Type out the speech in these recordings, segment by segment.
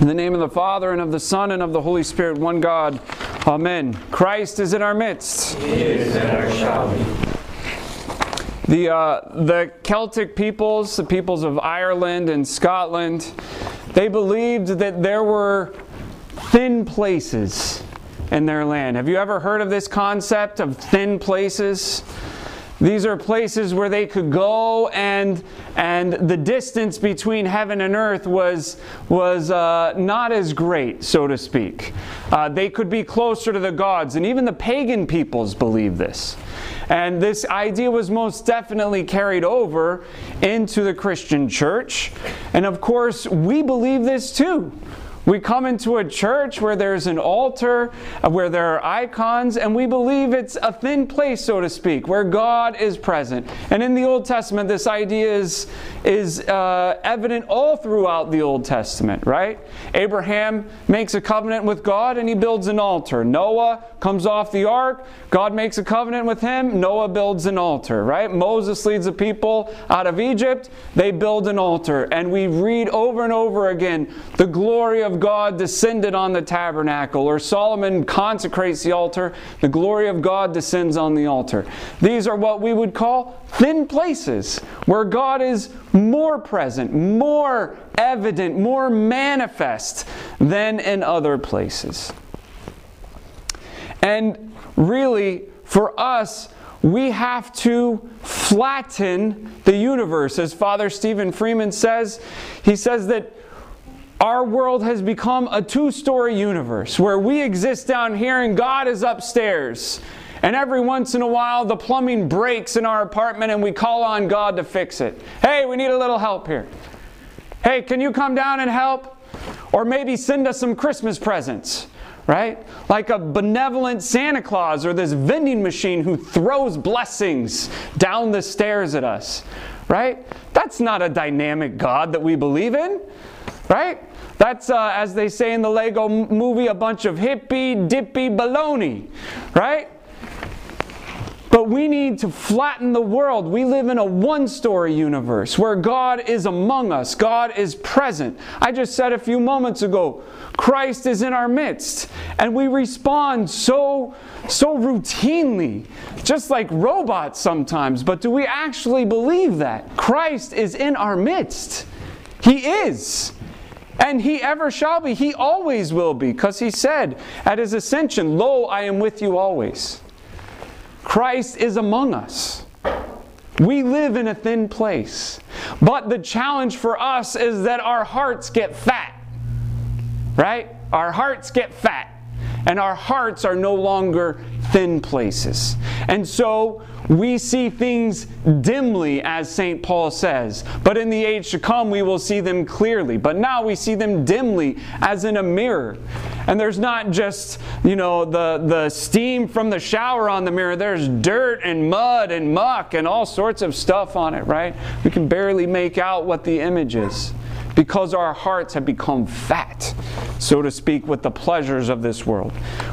In the name of the Father, and of the Son, and of the Holy Spirit, one God. Amen. Christ is in our midst. He is in our shouting. The Celtic peoples, the peoples of Ireland and Scotland, they believed that there were thin places in their land. Have you ever heard of this concept of thin places? These are places where they could go, and the distance between heaven and earth was not as great, so to speak. They could be closer to the gods, and even the pagan peoples believed this. And this idea was most definitely carried over into the Christian church. And of course, we believe this too. We come into a church where there's an altar, where there are icons, and we believe it's a thin place, so to speak, where God is present. And in the Old Testament, this idea is evident all throughout the Old Testament, right? Abraham makes a covenant with God, and he builds an altar. Noah comes off the ark. God makes a covenant with him. Noah builds an altar, right? Moses leads the people out of Egypt. They build an altar. And we read over and over again, the glory of God descended on the tabernacle, or Solomon consecrates the altar, the glory of God descends on the altar. These are what we would call thin places, where God is more present, more evident, more manifest than in other places. And really, for us, we have to flatten the universe. As Father Stephen Freeman says, he says that our world has become a two-story universe where we exist down here and God is upstairs. And every once in a while, the plumbing breaks in our apartment and we call on God to fix it. Hey, we need a little help here. Hey, can you come down and help? Or maybe send us some Christmas presents, right? Like a benevolent Santa Claus or this vending machine who throws blessings down the stairs at us, right? That's not a dynamic God that we believe in, right? That's, as they say in the Lego Movie, a bunch of hippy-dippy baloney, right? But we need to flatten the world. We live in a one-story universe where God is among us. God is present. I just said a few moments ago, Christ is in our midst. And we respond so routinely, just like robots sometimes. But do we actually believe that? Christ is in our midst. He is. And He ever shall be. He always will be. Because He said at His ascension, "Lo, I am with you always." Christ is among us. We live in a thin place. But the challenge for us is that our hearts get fat. Right? Our hearts get fat. And our hearts are no longer thin places. And so we see things dimly, as St. Paul says. But in the age to come, we will see them clearly. But now we see them dimly, as in a mirror. And there's not just, you know, the steam from the shower on the mirror. There's dirt and mud and muck and all sorts of stuff on it, right? We can barely make out what the image is, because our hearts have become fat, so to speak, with the pleasures of this world.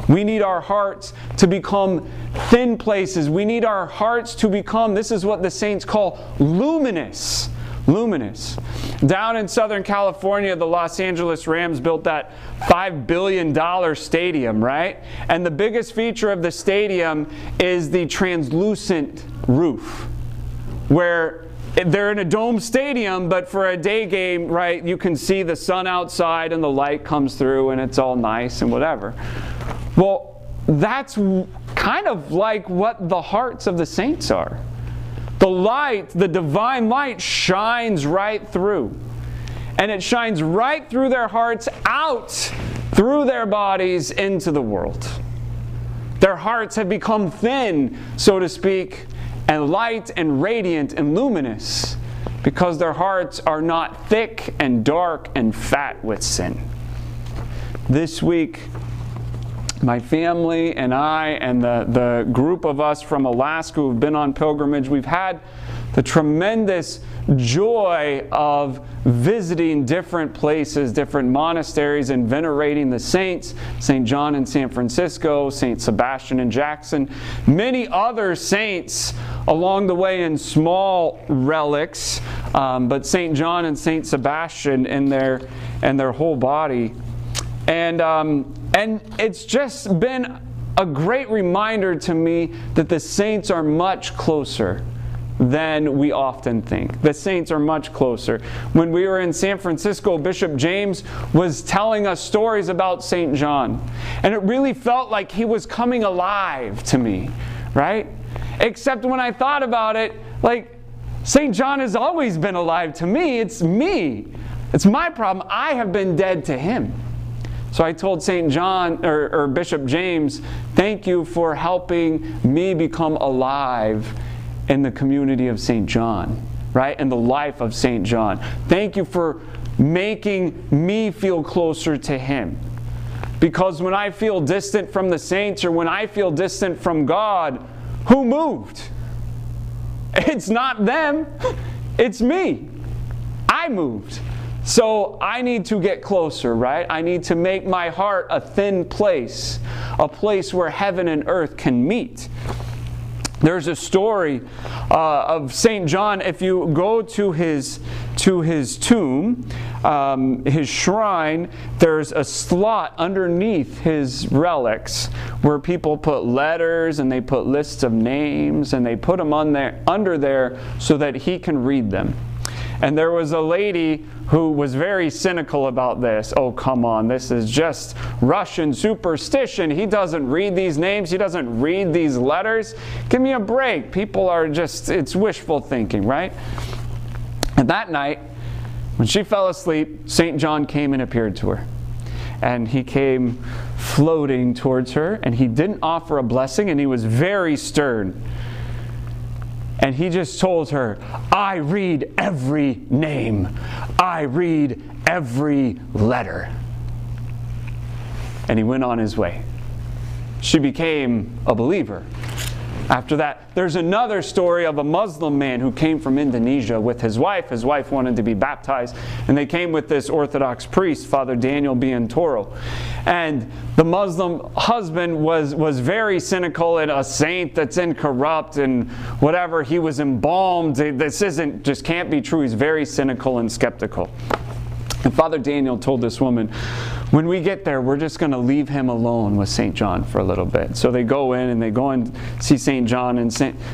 We need our hearts to become thin places. We need our hearts to become, this is what the saints call, luminous. Luminous. Down in Southern California, the Los Angeles Rams built that $5 billion stadium, right? And the biggest feature of the stadium is the translucent roof, where they're in a dome stadium, but for a day game, right, you can see the sun outside and the light comes through and it's all nice and whatever. Well, that's kind of like what the hearts of the saints are. The light, the divine light, shines right through. And it shines right through their hearts, out through their bodies, into the world. Their hearts have become thin, so to speak, and light and radiant and luminous, because their hearts are not thick and dark and fat with sin. This week, my family and I and the group of us from Alaska who've been on pilgrimage, we've had the tremendous joy of visiting different places, different monasteries, and venerating the saints, St. John in San Francisco, St. Sebastian in Jackson, many other saints along the way in small relics, but St. John and St. Sebastian in their and their whole body. And it's just been a great reminder to me that the saints are much closer than we often think. The saints are much closer. When we were in San Francisco, Bishop James was telling us stories about St. John. And it really felt like he was coming alive to me, right? Except when I thought about it, like, St. John has always been alive to me. It's me. It's my problem. I have been dead to him. So I told St. John, or Bishop James, thank you for helping me become alive in the community of St. John, right? In the life of St. John. Thank you for making me feel closer to him. Because when I feel distant from the saints, or when I feel distant from God, who moved? It's not them, it's me. I moved. So I need to get closer, right? I need to make my heart a thin place, a place where heaven and earth can meet. There's a story of St. John. If you go to his tomb, his shrine, there's a slot underneath his relics where people put letters and they put lists of names and they put them on there, under there, so that he can read them. And there was a lady who was very cynical about this. Oh, come on, this is just Russian superstition. He doesn't read these names. He doesn't read these letters. Give me a break. People are just, it's wishful thinking, right? And that night, when she fell asleep, St. John came and appeared to her. And he came floating towards her, and he didn't offer a blessing, and he was very stern. And he just told her, I read every name. I read every letter. And he went on his way. She became a believer. After that, there's another story of a Muslim man who came from Indonesia with his wife. His wife wanted to be baptized, and they came with this Orthodox priest, Father Daniel Biantoro. And the Muslim husband was very cynical and a saint that's incorrupt and whatever. He was embalmed. This isn't, just can't be true. He's very cynical and skeptical. And Father Daniel told this woman, when we get there, we're just going to leave him alone with St. John for a little bit. So they go in and they go and see St. John, and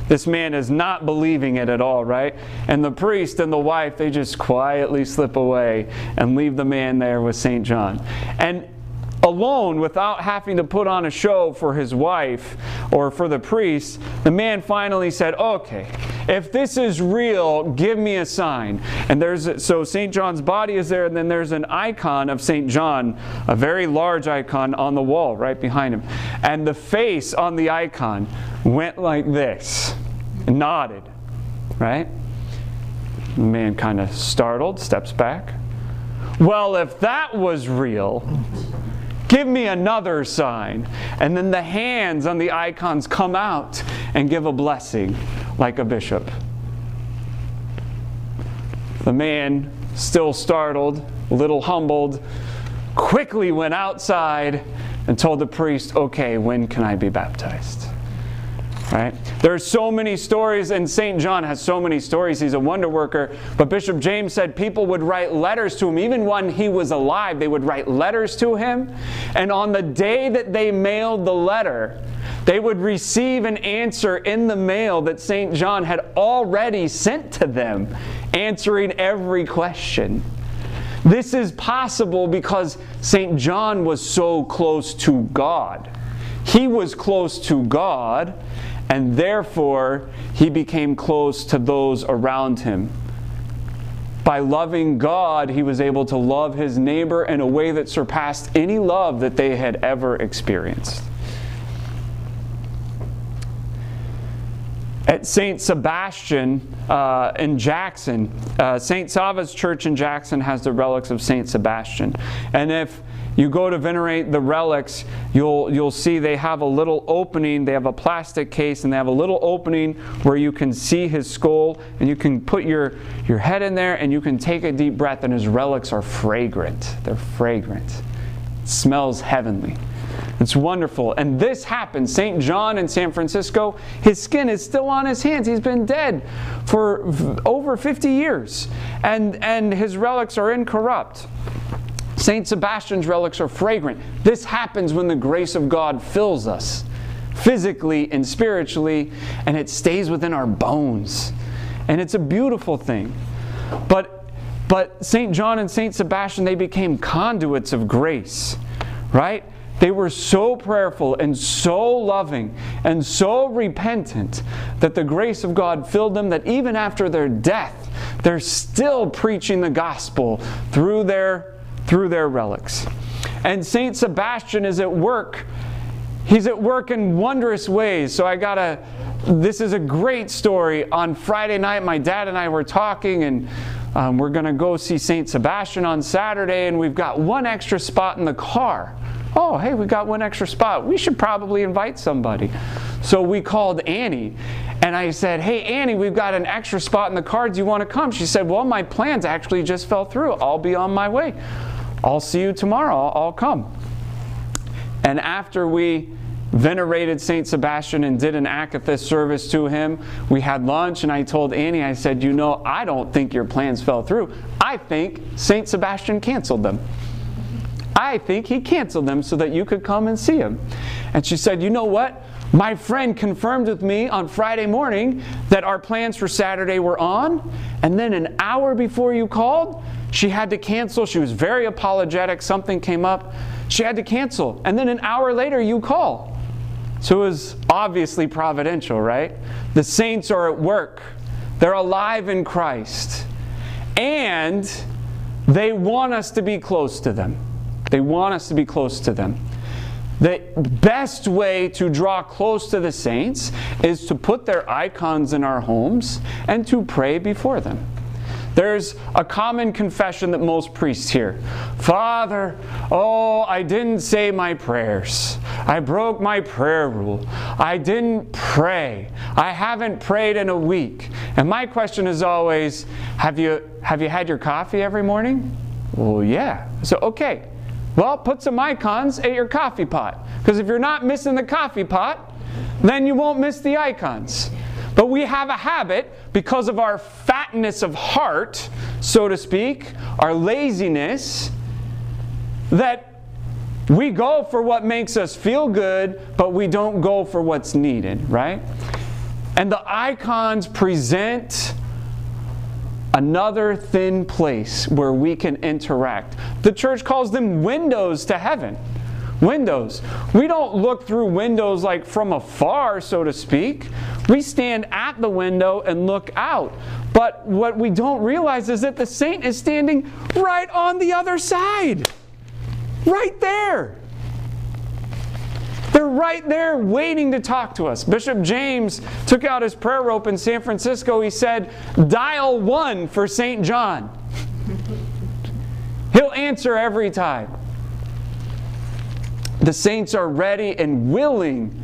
this man is not believing it at all, right? And the priest and the wife, they just quietly slip away and leave the man there with St. John. And alone, without having to put on a show for his wife or for the priest, the man finally said, okay, if this is real, give me a sign. And so St. John's body is there, and then there's an icon of St. John, a very large icon on the wall right behind him. And the face on the icon went like this, and nodded, right? The man kind of startled, steps back. Well, if that was real, give me another sign. And then the hands on the icons come out and give a blessing like a bishop. The man, still startled, a little humbled, quickly went outside and told the priest, okay, when can I be baptized? Right? There are so many stories, and St. John has so many stories. He's a wonder worker. But Bishop James said people would write letters to him. Even when he was alive, they would write letters to him. And on the day that they mailed the letter, they would receive an answer in the mail that St. John had already sent to them, answering every question. This is possible because St. John was so close to God. He was close to God, and therefore, he became close to those around him. By loving God, he was able to love his neighbor in a way that surpassed any love that they had ever experienced. At St. Sebastian in Jackson, St. Sava's Church in Jackson has the relics of St. Sebastian. And if you go to venerate the relics, you'll see they have a little opening. They have a plastic case, and they have a little opening where you can see his skull, and you can put your head in there, and you can take a deep breath, and his relics are fragrant. They're fragrant. It smells heavenly. It's wonderful. And this happened. St. John in San Francisco, his skin is still on his hands. He's been dead for over 50 years, and his relics are incorrupt. St. Sebastian's relics are fragrant. This happens when the grace of God fills us, physically and spiritually, and it stays within our bones. And it's a beautiful thing. But St. John and St. Sebastian, they became conduits of grace, right? They were so prayerful and so loving and so repentant that the grace of God filled them, that even after their death, they're still preaching the gospel through their relics. And St. Sebastian is at work. He's at work in wondrous ways. So this is a great story. On Friday night, my dad and I were talking, and we're going to go see St. Sebastian on Saturday, and we've got one extra spot in the car. Oh, hey, we got one extra spot. We should probably invite somebody. So we called Annie, and I said, hey, Annie, we've got an extra spot in the car. Do you want to come? She said, well, my plans actually just fell through. I'll be on my way. I'll see you tomorrow. I'll come. And after we venerated St. Sebastian and did an akathist service to him, we had lunch, and I told Annie, I said, you know, I don't think your plans fell through. I think St. Sebastian canceled them. I think he canceled them so that you could come and see him. And she said, you know what? My friend confirmed with me on Friday morning that our plans for Saturday were on. And then an hour before you called, she had to cancel. She was very apologetic. Something came up. She had to cancel. And then an hour later, you call. So it was obviously providential, right? The saints are at work. They're alive in Christ. And they want us to be close to them. They want us to be close to them. The best way to draw close to the saints is to put their icons in our homes and to pray before them. There's a common confession that most priests hear. Father, oh, I didn't say my prayers. I broke my prayer rule. I didn't pray. I haven't prayed in a week. And my question is always, have you had your coffee every morning? Well, yeah. So, okay. Well, put some icons at your coffee pot. Because if you're not missing the coffee pot, then you won't miss the icons. But we have a habit, because of our fatness of heart, so to speak, our laziness, that we go for what makes us feel good, but we don't go for what's needed, right? And the icons present another thin place where we can interact. The church calls them windows to heaven. Windows. We don't look through windows like from afar, so to speak. We stand at the window and look out. But what we don't realize is that the saint is standing right on the other side. Right there. They're right there waiting to talk to us. Bishop James took out his prayer rope in San Francisco. He said, dial 1 for St. John. He'll answer every time. The saints are ready and willing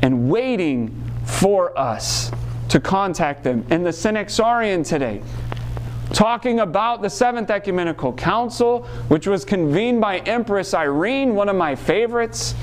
and waiting for us to contact them. And the Synaxarion today, talking about the Seventh Ecumenical Council, which was convened by Empress Irene, one of my favorites.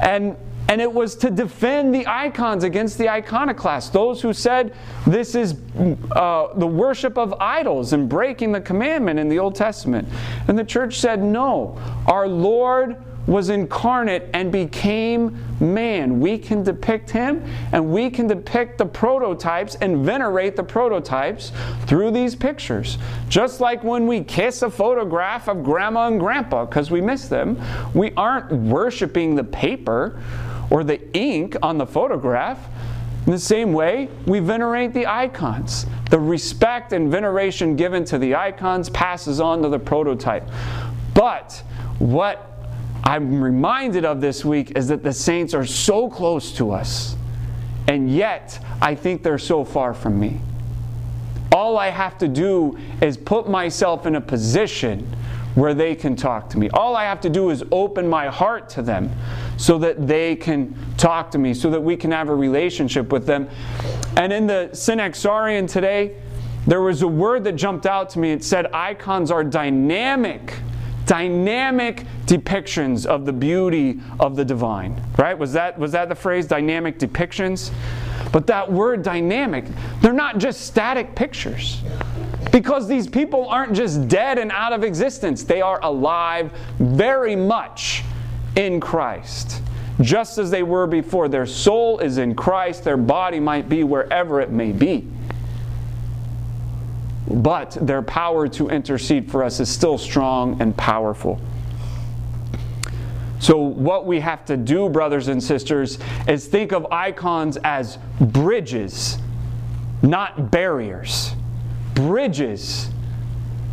And it was to defend the icons against the iconoclasts, those who said this is the worship of idols and breaking the commandment in the Old Testament. And the church said, no, our Lord was incarnate and became man. We can depict him, and we can depict the prototypes and venerate the prototypes through these pictures. Just like when we kiss a photograph of grandma and grandpa because we miss them, we aren't worshiping the paper or the ink on the photograph. In the same way, we venerate the icons. The respect and veneration given to the icons passes on to the prototype. But what I'm reminded of this week is that the saints are so close to us, and yet I think they're so far from me. All I have to do is put myself in a position where they can talk to me. All I have to do is open my heart to them so that they can talk to me, so that we can have a relationship with them. And in the Synaxarion today, there was a word that jumped out to me. It said icons are dynamic depictions of the beauty of the divine, right? Was that the phrase, dynamic depictions? But that word dynamic, they're not just static pictures. Because these people aren't just dead and out of existence. They are alive very much in Christ, just as they were before. Their soul is in Christ. Their body might be wherever it may be. But their power to intercede for us is still strong and powerful. So what we have to do, brothers and sisters, is think of icons as bridges, not barriers. Bridges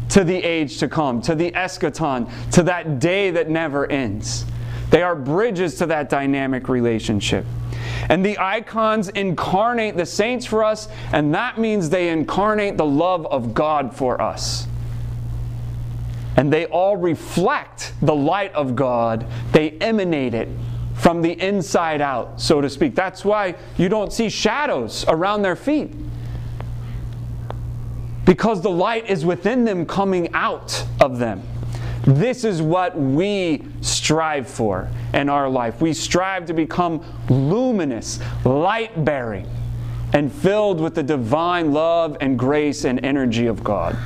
to the age to come, to the eschaton, to that day that never ends. They are bridges to that dynamic relationship. And the icons incarnate the saints for us, and that means they incarnate the love of God for us. And they all reflect the light of God. They emanate it from the inside out, so to speak. That's why you don't see shadows around their feet. Because the light is within them coming out of them. This is what we strive for in our life. We strive to become luminous, light-bearing, and filled with the divine love and grace and energy of God.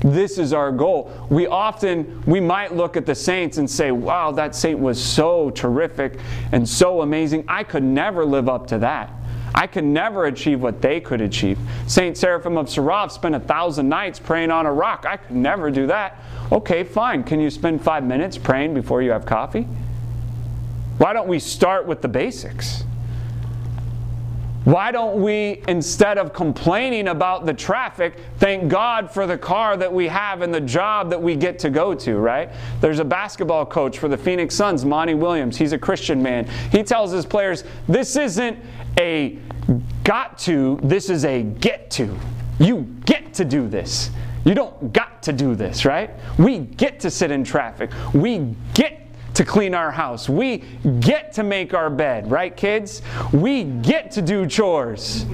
This is our goal. We might look at the saints and say, wow, that saint was so terrific and so amazing. I could never live up to that. I can never achieve what they could achieve. Saint Seraphim of Sarov spent 1,000 nights praying on a rock. I could never do that. Okay, fine. Can you spend 5 minutes praying before you have coffee? Why don't we start with the basics? Why don't we, instead of complaining about the traffic, thank God for the car that we have and the job that we get to go to, right? There's a basketball coach for the Phoenix Suns, Monty Williams. He's a Christian man. He tells his players, this isn't a got to, this is a get to. You get to do this. You don't got to do this, right? We get to sit in traffic. We get to clean our house. We get to make our bed, right, kids? We get to do chores.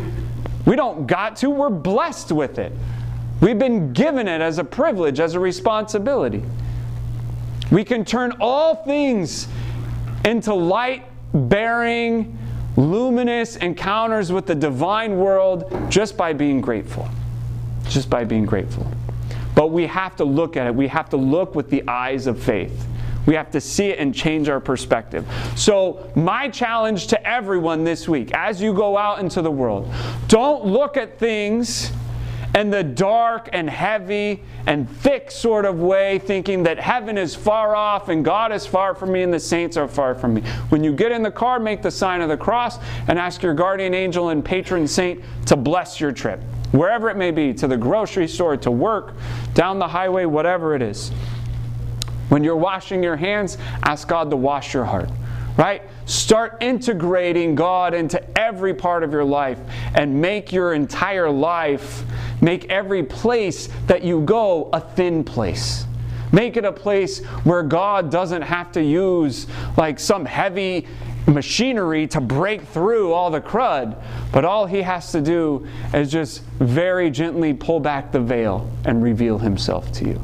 We don't got to. We're blessed with it. We've been given it as a privilege, as a responsibility. We can turn all things into light-bearing, luminous encounters with the divine world just by being grateful. Just by being grateful. But we have to look at it. We have to look with the eyes of faith. We have to see it and change our perspective. So my challenge to everyone this week, as you go out into the world, don't look at things in the dark and heavy and thick sort of way, thinking that heaven is far off and God is far from me and the saints are far from me. When you get in the car, make the sign of the cross and ask your guardian angel and patron saint to bless your trip, wherever it may be, to the grocery store, to work, down the highway, whatever it is. When you're washing your hands, ask God to wash your heart, right? Start integrating God into every part of your life and make your entire life, make every place that you go a thin place. Make it a place where God doesn't have to use like some heavy machinery to break through all the crud, but all He has to do is just very gently pull back the veil and reveal Himself to you.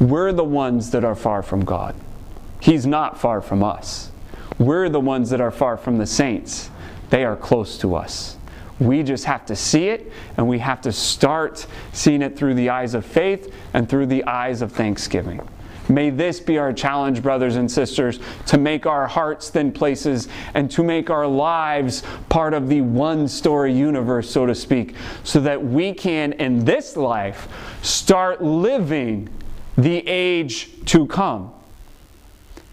We're the ones that are far from God. He's not far from us. We're the ones that are far from the saints. They are close to us. We just have to see it, and we have to start seeing it through the eyes of faith and through the eyes of thanksgiving. May this be our challenge, brothers and sisters, to make our hearts thin places and to make our lives part of the one-story universe, so to speak, so that we can, in this life, start living the age to come,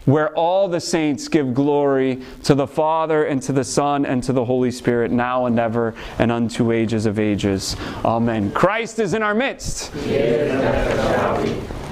where all the saints give glory to the Father and to the Son and to the Holy Spirit, now and ever and unto ages of ages. Amen. Christ is in our midst. He is in our midst.